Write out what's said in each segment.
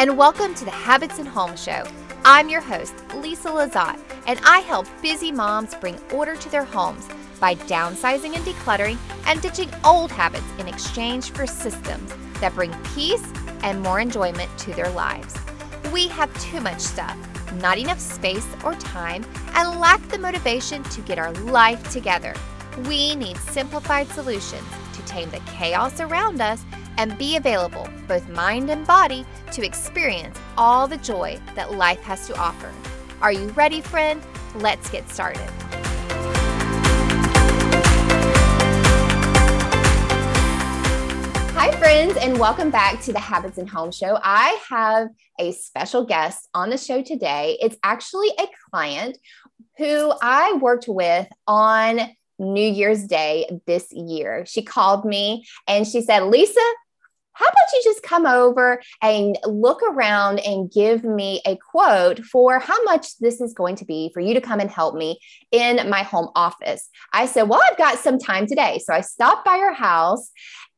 and welcome to the Habits and Home Show. I'm your host, Lisa Elizotte, and I help busy moms bring order to their homes by downsizing and decluttering and ditching old habits in exchange for systems that bring peace and more enjoyment to their lives. We have too much stuff, not enough space or time, and lack the motivation to get our life together. We need simplified solutions to tame the chaos around us and be available, both mind and body, to experience all the joy that life has to offer. Are you ready, friend? Let's get started. Hi, friends, and welcome back to the Habits and Home Show. I have a special guest on the show today. It's actually a client who I worked with on New Year's Day this year. She called me and she said, "Lisa, how about you just come over and look around and give me a quote for how much this is going to be for you to come and help me in my home office?" I said, "Well, I've got some time today." So I stopped by her house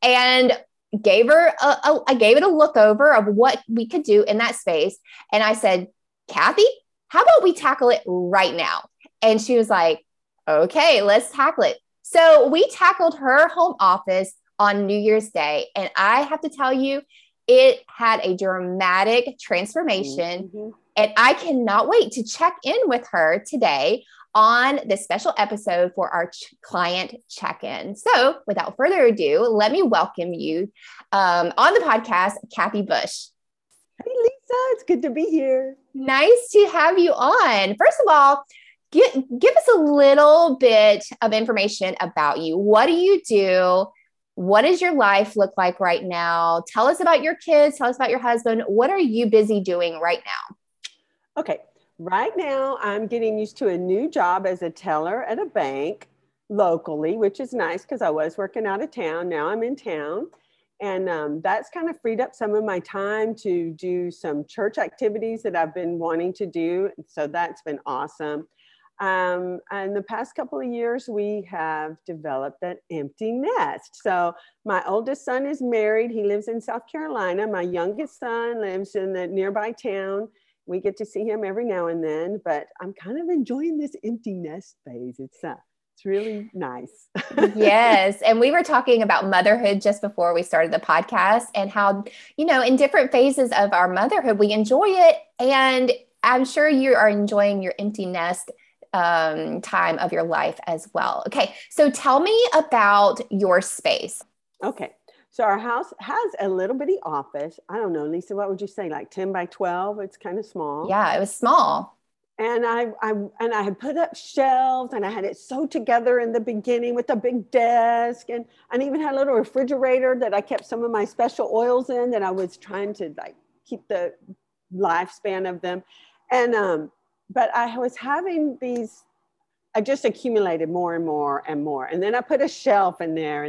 and gave her I gave it a look over of what we could do in that space. And I said, "Cathy, how about we tackle it right now?" And she was like, "Okay, let's tackle it." So we tackled her home office on New Year's Day. And I have to tell you, it had a dramatic transformation. Mm-hmm. And I cannot wait to check in with her today on this special episode for our client check-in. So without further ado, let me welcome you on the podcast, Cathy Bush. Hey, Lisa, it's good to be here. Nice to have you on. First of all, give us a little bit of information about you. What do you do? What does your life look like right now? Tell us about your kids. Tell us about your husband. What are you busy doing right now? Okay. Right now, I'm getting used to a new job as a teller at a bank locally, which is nice because I was working out of town. Now I'm in town. And that's kind of freed up some of my time to do some church activities that I've been wanting to do. So that's been awesome. And the past couple of years, we have developed an empty nest. So my oldest son is married. He lives in South Carolina. My youngest son lives in the nearby town. We get to see him every now and then, but I'm kind of enjoying this empty nest phase. It's really nice. Yes. And we were talking about motherhood just before we started the podcast and how, you know, in different phases of our motherhood, we enjoy it. And I'm sure you are enjoying your empty nest time of your life as well. Okay. So tell me about your space. Okay. So our house has a little bitty office. I don't know, Lisa, what would you say? Like 10 by 12? It's kind of small. Yeah, it was small. And I had put up shelves and I had it sewed together in the beginning with a big desk. And I even had a little refrigerator that I kept some of my special oils in that I was trying to like keep the lifespan of them. And, but I was having these, I just accumulated more and more and more. And then I put a shelf in there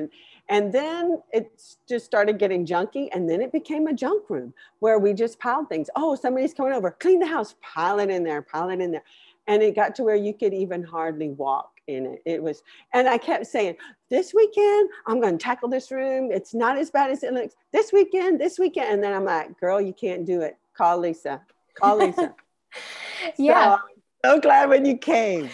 and then it just started getting junky. And then it became a junk room where we just piled things. Oh, somebody's coming over, clean the house, pile it in there, pile it in there. And it got to where you could even hardly walk in it. It was, and I kept saying, this weekend, I'm going to tackle this room. It's not as bad as it looks. This weekend. And then I'm like, girl, you can't do it. Call Lisa. Yeah. So glad when you came.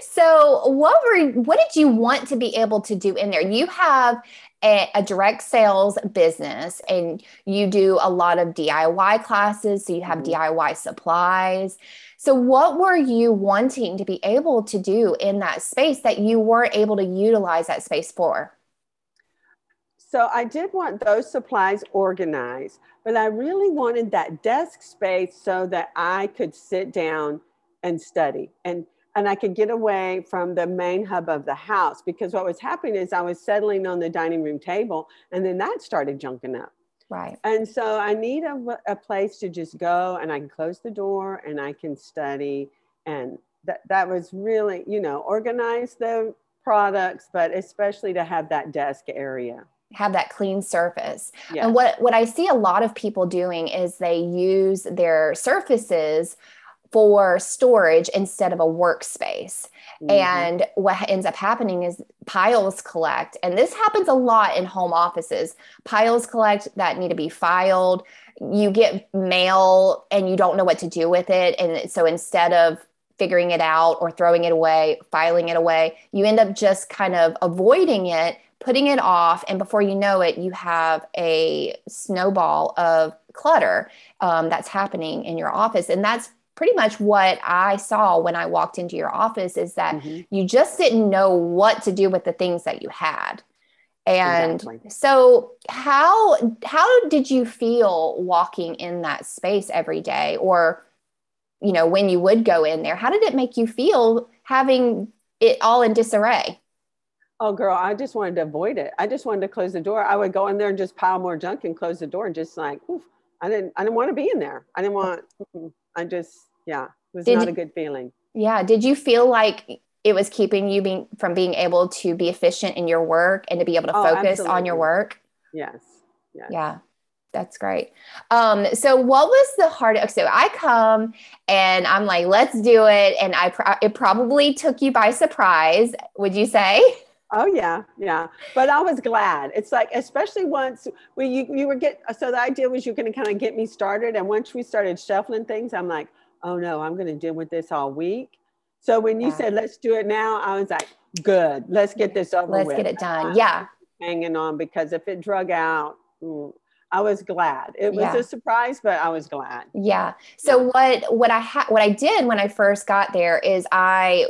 So what did you want to be able to do in there? You have a direct sales business and you do a lot of DIY classes. So you have DIY supplies. So what were you wanting to be able to do in that space that you were able to utilize that space for? So I did want those supplies organized, but I really wanted that desk space so that I could sit down and study and I could get away from the main hub of the house, because what was happening is I was settling on the dining room table and then that started junking up. Right. And so I need a place to just go and I can close the door and I can study. And that was really, you know, organize the products, but especially to have that desk area. Have that clean surface. Yeah. And what I see a lot of people doing is they use their surfaces for storage instead of a workspace. Mm-hmm. And what ends up happening is piles collect. And this happens a lot in home offices. Piles collect that need to be filed. You get mail and you don't know what to do with it. And so instead of figuring it out or throwing it away, filing it away, you end up just kind of avoiding it, putting it off. And before you know it, you have a snowball of clutter that's happening in your office. And that's pretty much what I saw when I walked into your office, is that mm-hmm. you just didn't know what to do with the things that you had. And exactly. So how did you feel walking in that space every day, or, you know, when you would go in there, how did it make you feel having it all in disarray? Oh, girl, I just wanted to avoid it. I just wanted to close the door. I would go in there and just pile more junk and close the door, and just like, oof, I didn't want to be in there. I didn't want, it was not a good feeling. Yeah. Did you feel like it was keeping you from being able to be efficient in your work and to be able to focus absolutely. On your work? Yes. Yeah. That's great. So what was the hardest? So I come and I'm like, let's do it. And it probably took you by surprise. Would you say? Oh yeah. Yeah. But I was glad. It's like, especially once so the idea was you can kind of get me started. And once we started shuffling things, I'm like, oh no, I'm going to deal with this all week. So when you said, let's do it now, I was like, good, let's get this over with. Let's get it done. Yeah. Hanging on, because if it drug out, I was glad. It was a surprise, but I was glad. Yeah. So what I did when I first got there is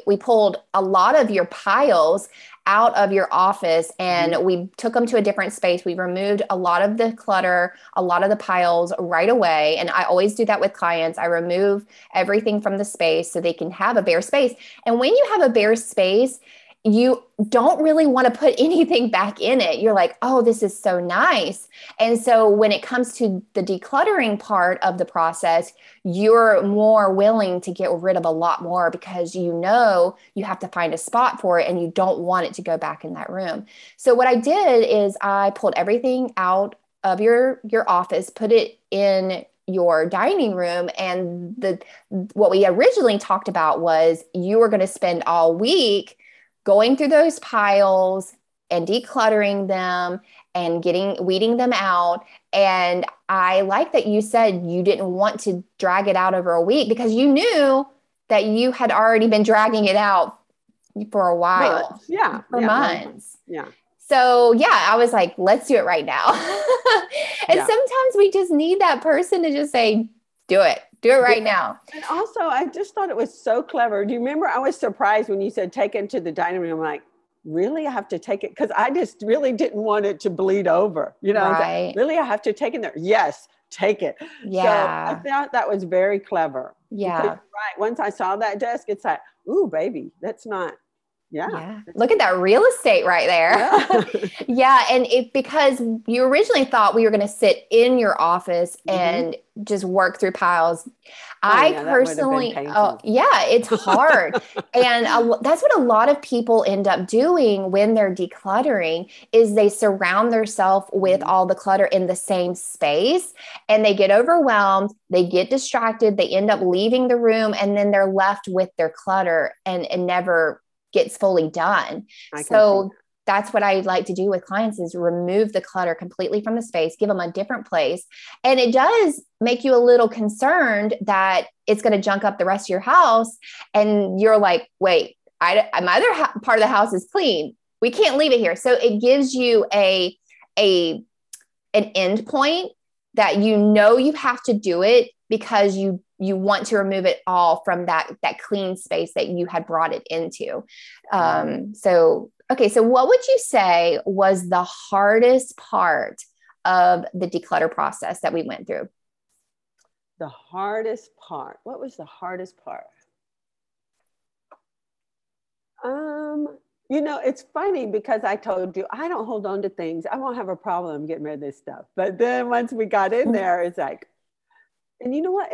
we pulled a lot of your piles out of your office, and mm-hmm. we took them to a different space. We removed a lot of the clutter, a lot of the piles right away. And I always do that with clients. I remove everything from the space so they can have a bare space. And when you have a bare space, you don't really want to put anything back in it. You're like, oh, this is so nice. And so when it comes to the decluttering part of the process, you're more willing to get rid of a lot more because you know you have to find a spot for it and you don't want it to go back in that room. So what I did is I pulled everything out of your office, put it in your dining room. And what we originally talked about was you were going to spend all week going through those piles and decluttering them and weeding them out. And I like that you said you didn't want to drag it out over a week because you knew that you had already been dragging it out for a while. Months. Yeah. For months. Yeah. So I was like, let's do it right now. And sometimes we just need that person to just say, do it right now. And also, I just thought it was so clever. Do you remember? I was surprised when you said take it to the dining room. I'm like, really? I have to take it? Because I just really didn't want it to bleed over. You know, right. Like, really? I have to take it there? Yes, take it. Yeah. So I thought that was very clever. Yeah. Because, right. Once I saw that desk, it's like, ooh, baby, that's not. Yeah. Look at that real estate right there. Yeah. And because you originally thought we were going to sit in your office and just work through piles. It's hard. And that's what a lot of people end up doing when they're decluttering is they surround themselves with all the clutter in the same space and they get overwhelmed. They get distracted. They end up leaving the room and then they're left with their clutter and never gets fully done. So that's what I like to do with clients is remove the clutter completely from the space, give them a different place. And it does make you a little concerned that it's going to junk up the rest of your house. And you're like, wait, my other part of the house is clean. We can't leave it here. So it gives you an end point that you know you have to do it because you want to remove it all from that clean space that you had brought it into. So what would you say was the hardest part of the declutter process that we went through? The hardest part. What was the hardest part? You know, it's funny because I told you, I don't hold on to things. I won't have a problem getting rid of this stuff. But then once we got in there, it's like, and you know what?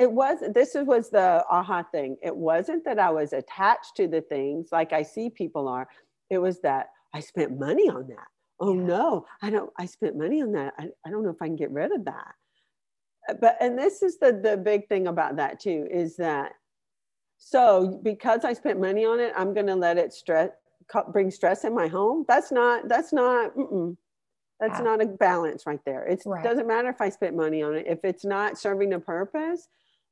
This was the aha thing. It wasn't that I was attached to the things like I see people are. It was that I spent money on that. Oh no, I spent money on that. I don't know if I can get rid of that. But, and this is the big thing about that too, is that So because I spent money on it, I'm going to let it bring stress in my home. That's not a balance right there. It doesn't matter if I spent money on it. If it's not serving a purpose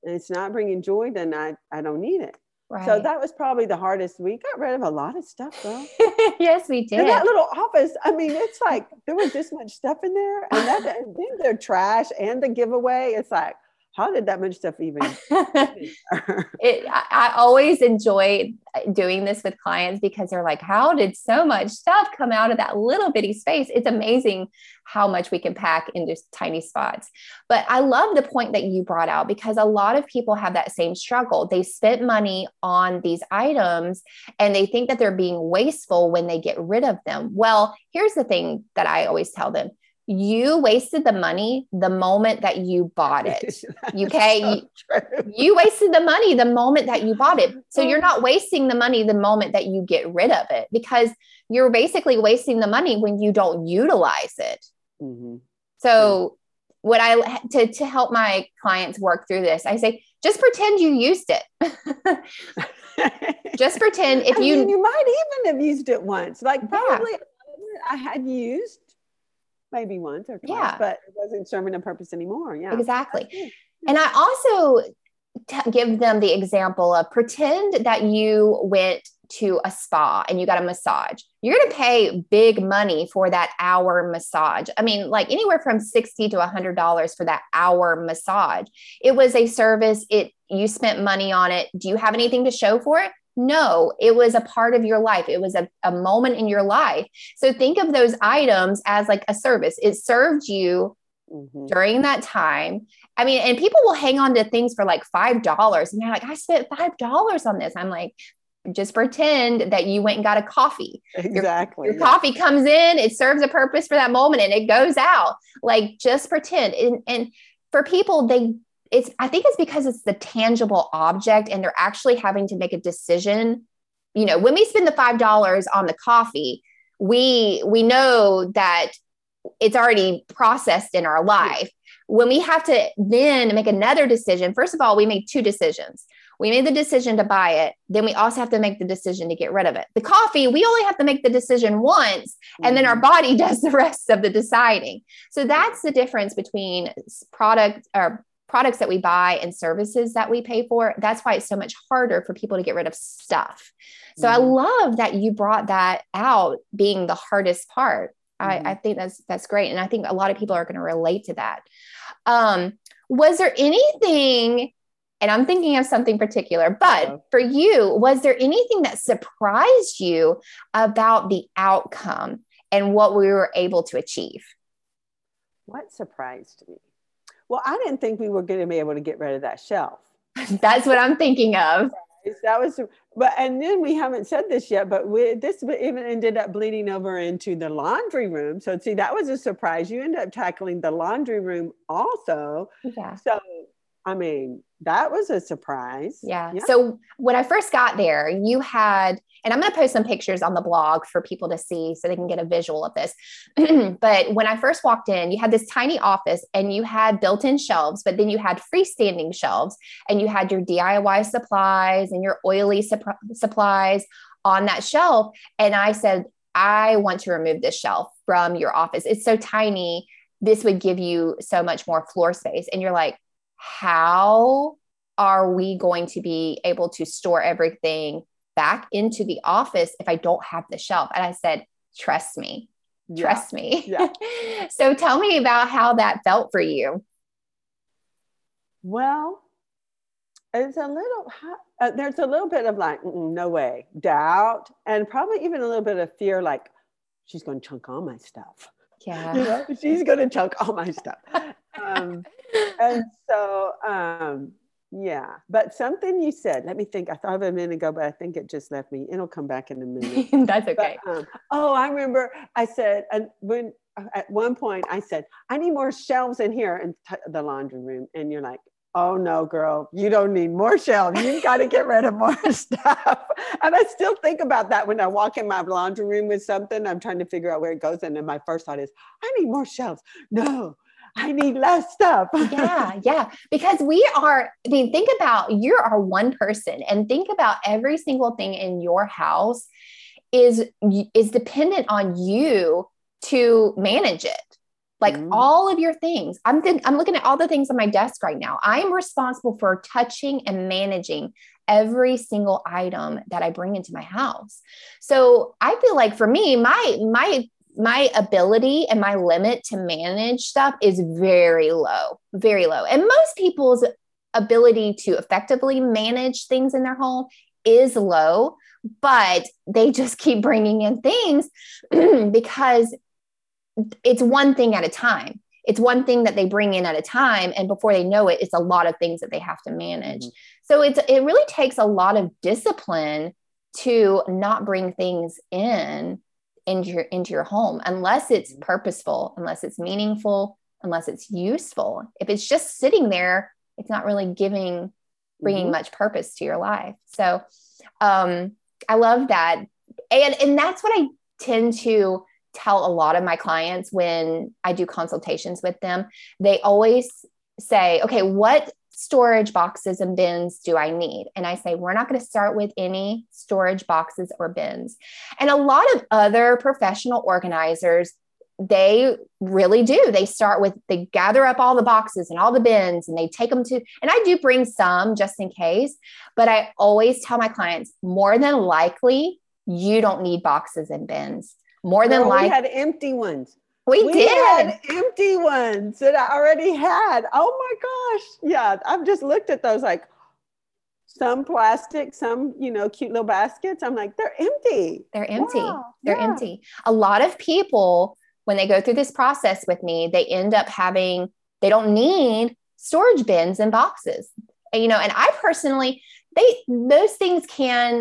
and it's not bringing joy, then I don't need it. Right. So that was probably the hardest. We got rid of a lot of stuff, though. Yes, we did. In that little office, I mean, it's like there was this much stuff in there, and and then their trash and the giveaway. It's like, how did that much stuff even? I always enjoy doing this with clients because they're like, how did so much stuff come out of that little bitty space? It's amazing how much we can pack into tiny spots. But I love the point that you brought out, because a lot of people have that same struggle. They spent money on these items and they think that they're being wasteful when they get rid of them. Well, here's the thing that I always tell them. You wasted the money the moment that you bought it. Okay. So you wasted the money the moment that you bought it. So you're not wasting the money the moment that you get rid of it, because you're basically wasting the money when you don't utilize it. Mm-hmm. So what I, to help my clients work through this, I say, just pretend you used it. Just pretend if you, you might even have used it once, like probably I had used maybe once or twice, but it wasn't serving a purpose anymore. Yeah, exactly. Yeah. And I also give them the example of pretend that you went to a spa and you got a massage. You're going to pay big money for that hour massage. I mean, like anywhere from $60 to $100 for that hour massage. It was a service. You spent money on it. Do you have anything to show for it? No, it was a part of your life. It was a moment in your life. So think of those items as like a service. It served you during that time. I mean, and people will hang on to things for like $5 and they're like, I spent $5 on this. I'm like, just pretend that you went and got a coffee. Exactly. Your coffee comes in, it serves a purpose for that moment and it goes out. Like just pretend. And for people, I think it's because it's the tangible object and they're actually having to make a decision. You know, when we spend the $5 on the coffee, we know that it's already processed in our life. When we have to then make another decision, first of all, we made two decisions. We made the decision to buy it. Then we also have to make the decision to get rid of it. The coffee, we only have to make the decision once, and then our body does the rest of the deciding. So that's the difference between products that we buy and services that we pay for. That's why it's so much harder for people to get rid of stuff. So I love that you brought that out being the hardest part. I think that's great. And I think a lot of people are going to relate to that. Was there anything, and I'm thinking of something particular, but for you, was there anything that surprised you about the outcome and what we were able to achieve? What surprised me? Well, I didn't think we were going to be able to get rid of that shelf. That's what I'm thinking of. That was, and then we haven't said this yet, but this even ended up bleeding over into the laundry room. So see, that was a surprise. You ended up tackling the laundry room also. Yeah. So, I mean, that was a surprise. Yeah. So when I first got there, you had, and I'm going to post some pictures on the blog for people to see so they can get a visual of this. But when I first walked in, you had this tiny office and you had built-in shelves, but then you had freestanding shelves and you had your DIY supplies and your oily supplies on that shelf. And I said, I want to remove this shelf from your office. It's so tiny. This would give you so much more floor space. And you're like, how are we going to be able to store everything back into the office if I don't have the shelf? And I said, trust me, trust me. Yeah. So tell me about how that felt for you. Well, there's a little bit of like, no way, doubt, and probably even a little bit of fear, like she's going to chunk all my stuff. Yeah. You know, she's going to chunk all my stuff. And so, yeah, but something you said, let me think, I thought of it a minute ago, but I think it just left me. It'll come back in a minute. That's okay. But, I remember I said, and when at one point I said, I need more shelves in here in the laundry room. And you're like, oh no, girl, you don't need more shelves. You've got to get rid of more stuff. And I still think about that when I walk in my laundry room with something, I'm trying to figure out where it goes. And then my first thought is, I need more shelves. No. I need less stuff. Yeah. Because we are, I mean, think about, you are one person, and think about every single thing in your house is dependent on you to manage it. Like all of your things. I'm looking at all the things on my desk right now. I am responsible for touching and managing every single item that I bring into my house. So I feel like for me, my ability and my limit to manage stuff is very low, very low. And most people's ability to effectively manage things in their home is low, but they just keep bringing in things because it's one thing at a time. It's one thing that they bring in at a time. And before they know it, it's a lot of things that they have to manage. So it really takes a lot of discipline to not bring things into your home, unless it's purposeful, unless it's meaningful, unless it's useful. If it's just sitting there, it's not really bringing much purpose to your life. So I love that. And that's what I tend to tell a lot of my clients when I do consultations with them. They always say, okay, what storage boxes and bins do I need? And I say, we're not going to start with any storage boxes or bins. And a lot of other professional organizers, they really do. They gather up all the boxes and all the bins and they take them to, and I do bring some just in case, but I always tell my clients, more than likely, you don't need boxes and bins. More than like, we had empty ones. We had empty ones that I already had. Oh my gosh. Yeah. I've just looked at those, like some plastic, some, cute little baskets. I'm like, they're empty. Wow. They're empty. A lot of people, when they go through this process with me, they end up having, they don't need storage bins and boxes. And I personally,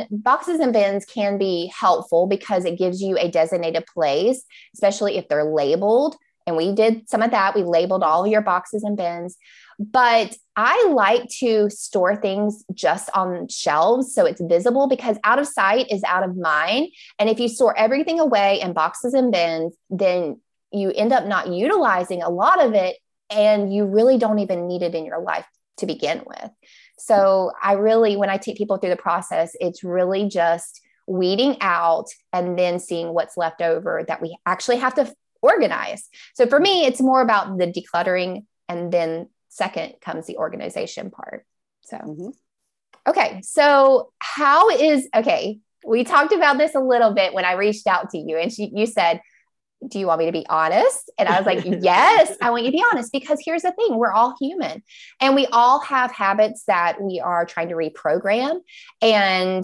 boxes and bins can be helpful because it gives you a designated place, especially if they're labeled. And we did some of that. We labeled all your boxes and bins, but I like to store things just on shelves so it's visible, because out of sight is out of mind. And if you store everything away in boxes and bins, then you end up not utilizing a lot of it, and you really don't even need it in your life to begin with. So when I take people through the process, it's really just weeding out and then seeing what's left over that we actually have to organize. So for me, it's more about the decluttering, and then second comes the organization part. So, Okay. So we talked about this a little bit when I reached out to you, and you said, do you want me to be honest? And I was like, yes, I want you to be honest, because here's the thing. We're all human and we all have habits that we are trying to reprogram. And,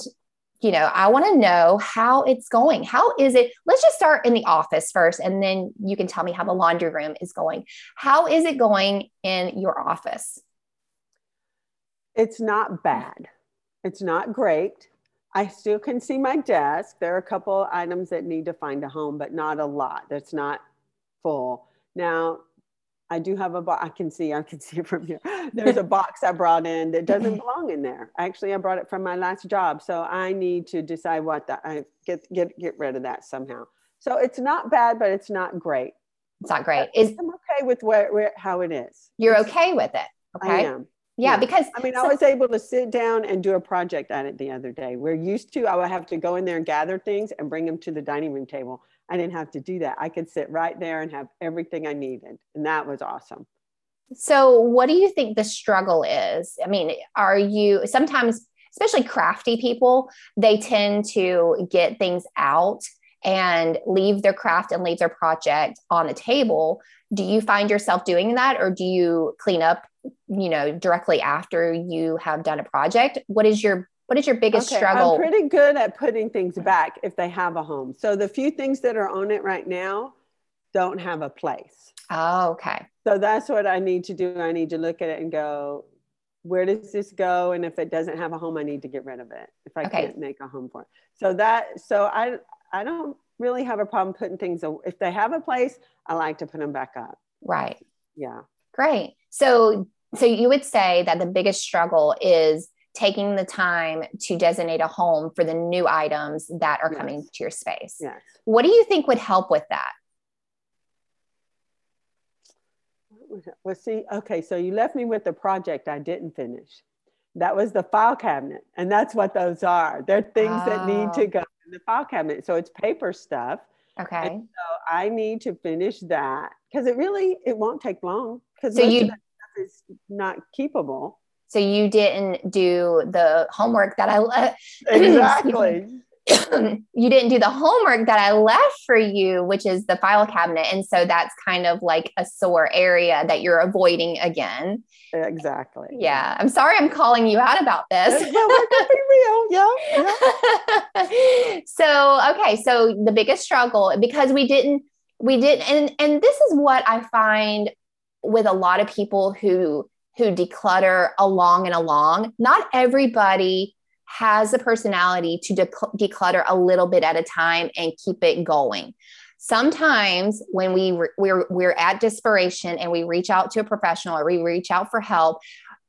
I want to know how it's going. How is it? Let's just start in the office first, and then you can tell me how the laundry room is going. How is it going in your office? It's not bad. It's not great. I still can see my desk. There are a couple of items that need to find a home, but not a lot. That's not full. Now, I do have I can see it from here. There's a box I brought in that doesn't belong in there. Actually, I brought it from my last job. So I need to decide get rid of that somehow. So it's not bad, but it's not great. It's not great. I'm okay with how it is. You're okay with it. Okay. I am. Yeah, because I was able to sit down and do a project on it the other day. We're used to, I would have to go in there and gather things and bring them to the dining room table. I didn't have to do that. I could sit right there and have everything I needed. And that was awesome. So what do you think the struggle is? I mean, are you sometimes, especially crafty people, they tend to get things out and leave their craft and leave their project on the table. Do you find yourself doing that, or do you clean up, directly after you have done a project? What is your biggest struggle? I'm pretty good at putting things back if they have a home. So the few things that are on it right now don't have a place. Oh, okay. So that's what I need to do. I need to look at it and go, where does this go? And if it doesn't have a home, I need to get rid of it if I can't make a home for it. So I don't really have a problem putting things, if they have a place, I like to put them back up. Right. Yeah. Great. So you would say that the biggest struggle is taking the time to designate a home for the new items that are coming to your space. Yes. What do you think would help with that? Well, see, okay, so you left me with the project I didn't finish. That was the file cabinet. And that's what those are. They're things that need to go in the file cabinet. So it's paper stuff. Okay. And so I need to finish that because it really, it won't take long because so most of that stuff is not keepable. So you didn't do the homework that I left. Exactly. You didn't do the homework that I left for you, which is the file cabinet. And so that's kind of like a sore area that you're avoiding again. Exactly. Yeah. I'm sorry I'm calling you out about this. No, we're gonna be real. Yeah. So, okay. So the biggest struggle, because we didn't, and this is what I find with a lot of people who declutter along. Not everybody has the personality to declutter a little bit at a time and keep it going. Sometimes when we're at desperation and we reach out to a professional or we reach out for help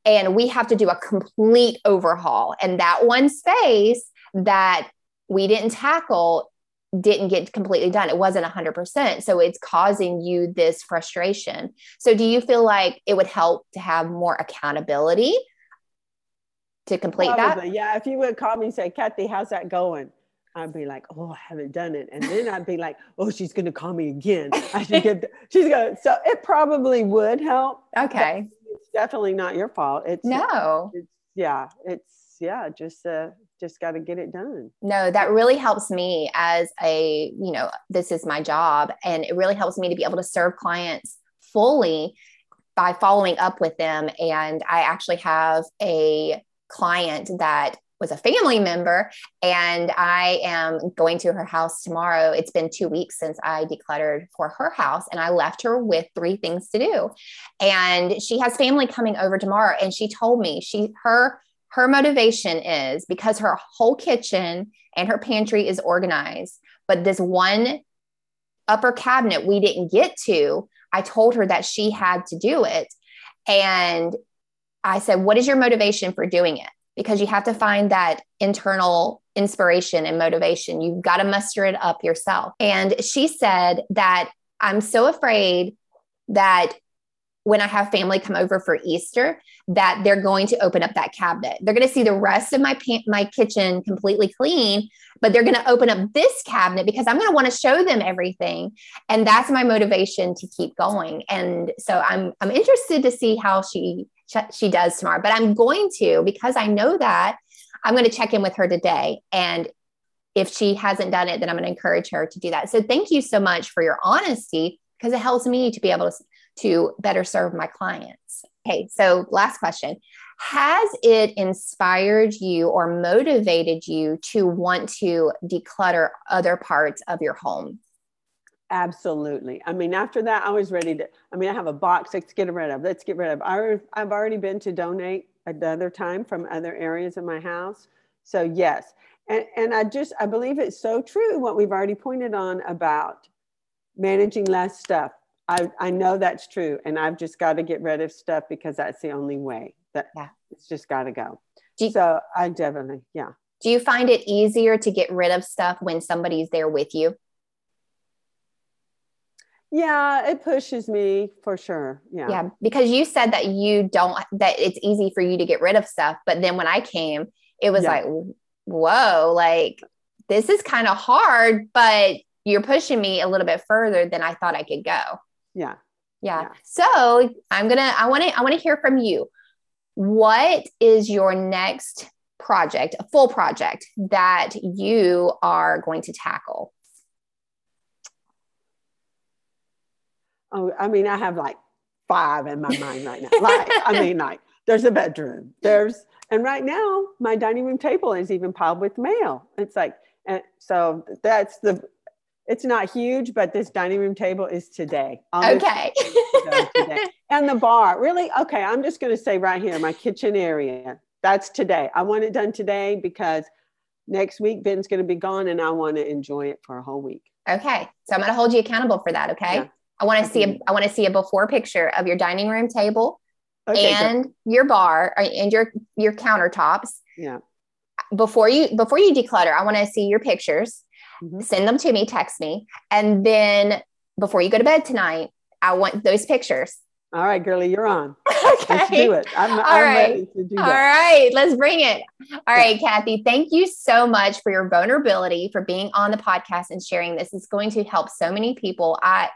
and we have to do a complete overhaul, and that one space that we didn't tackle didn't get completely done. It wasn't 100%. So it's causing you this frustration. So do you feel like it would help to have more accountability to complete Probably, that? Yeah. If you would call me and say, Cathy, how's that going? I'd be like, oh, I haven't done it. And then I'd be like, oh, she's going to call me again. I should get, she's going to, so it probably would help. Okay. It's definitely not your fault. It's no. It's just got to get it done. No, that really helps me as a, this is my job, and it really helps me to be able to serve clients fully by following up with them. And I actually have a client that was a family member, and I am going to her house tomorrow. It's been 2 weeks since I decluttered for her house, and I left her with 3 things to do. And she has family coming over tomorrow. And she told me her motivation is because her whole kitchen and her pantry is organized, but this one upper cabinet we didn't get to, I told her that she had to do it. And I said, what is your motivation for doing it? Because you have to find that internal inspiration and motivation. You've got to muster it up yourself. And she said that I'm so afraid that when I have family come over for Easter, that they're going to open up that cabinet. They're going to see the rest of my kitchen completely clean, but they're going to open up this cabinet because I'm going to want to show them everything. And that's my motivation to keep going. And so I'm interested to see how she does tomorrow, but I'm going to, because I know that I'm going to check in with her today. And if she hasn't done it, then I'm going to encourage her to do that. So thank you so much for your honesty, because it helps me to be able to better serve my clients. Okay. So last question, has it inspired you or motivated you to want to declutter other parts of your home? Absolutely. I mean, after that, I was ready to, I have a box. Let's get rid of. I've already been to donate another time from other areas of my house. So yes. And I believe it's so true what we've already pointed on about managing less stuff. I know that's true. And I've just got to get rid of stuff because that's the only way that it's just got to go. So I definitely, yeah. Do you find it easier to get rid of stuff when somebody's there with you? Yeah, it pushes me for sure. Yeah. Because you said that that it's easy for you to get rid of stuff. But then when I came, it was like, whoa, like this is kind of hard, but you're pushing me a little bit further than I thought I could go. Yeah. So I want to hear from you. What is your next project, a full project that you are going to tackle? Oh, I have like 5 in my mind right now. There's a bedroom. And right now my dining room table is even piled with mail. It's like, and so it's not huge, but this dining room table is today. Okay. Today. And the bar, really? Okay. I'm just going to say right here, my kitchen area, that's today. I want it done today because next week Ben's going to be gone and I want to enjoy it for a whole week. Okay. So I'm going to hold you accountable for that. Okay. Yeah. I want to see a before picture of your dining room table and your bar and your countertops. Yeah. Before you declutter, I want to see your pictures. Mm-hmm. Send them to me, text me. And then before you go to bed tonight, I want those pictures. All right, girlie, you're on. Okay. Let's do it. I'm ready to do that. All right, let's bring it. All right, Cathy, thank you so much for your vulnerability, for being on the podcast and sharing this. It's going to help so many people. I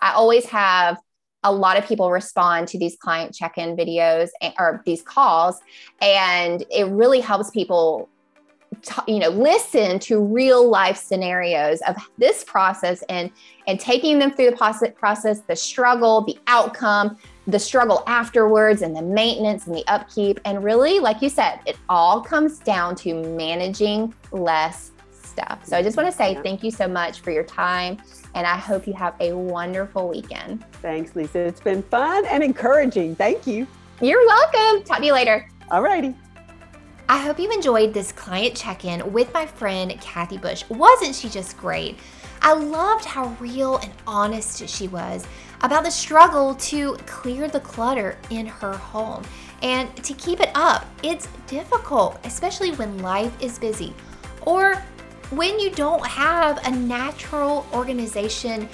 always have a lot of people respond to these client check-in videos or these calls, and it really helps people listen to real life scenarios of this process and taking them through the process, the struggle, the outcome, the struggle afterwards, and the maintenance and the upkeep. And really, like you said, it all comes down to managing less stuff. So I just want to say thank you so much for your time. And I hope you have a wonderful weekend. Thanks, Lisa. It's been fun and encouraging. Thank you. You're welcome. Talk to you later. All righty. I hope you enjoyed this client check-in with my friend Cathy Bush. Wasn't she just great? I loved how real and honest she was about the struggle to clear the clutter in her home and to keep it up. It's difficult, especially when life is busy or when you don't have a natural organization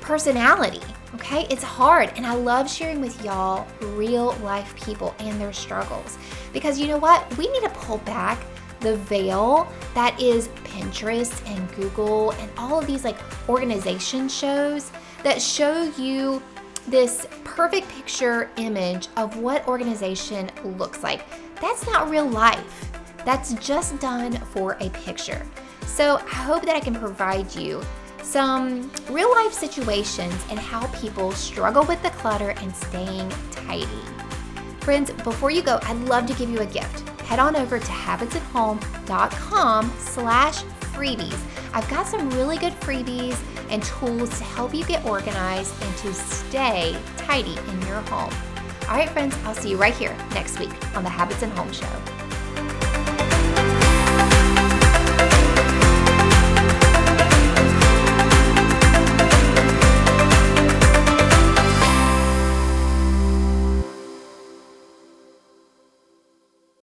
personality. Okay, it's hard, and I love sharing with y'all real life people and their struggles, because you know what? We need to pull back the veil that is Pinterest and Google and all of these like organization shows that show you this perfect picture image of what organization looks like. That's not real life. That's just done for a picture. So I hope that I can provide you some real life situations and how people struggle with the clutter and staying tidy. Friends, before you go, I'd love to give you a gift. Head on over to habitsathome.com/freebies. I've got some really good freebies and tools to help you get organized and to stay tidy in your home. All right, friends, I'll see you right here next week on the Habits and Home Show.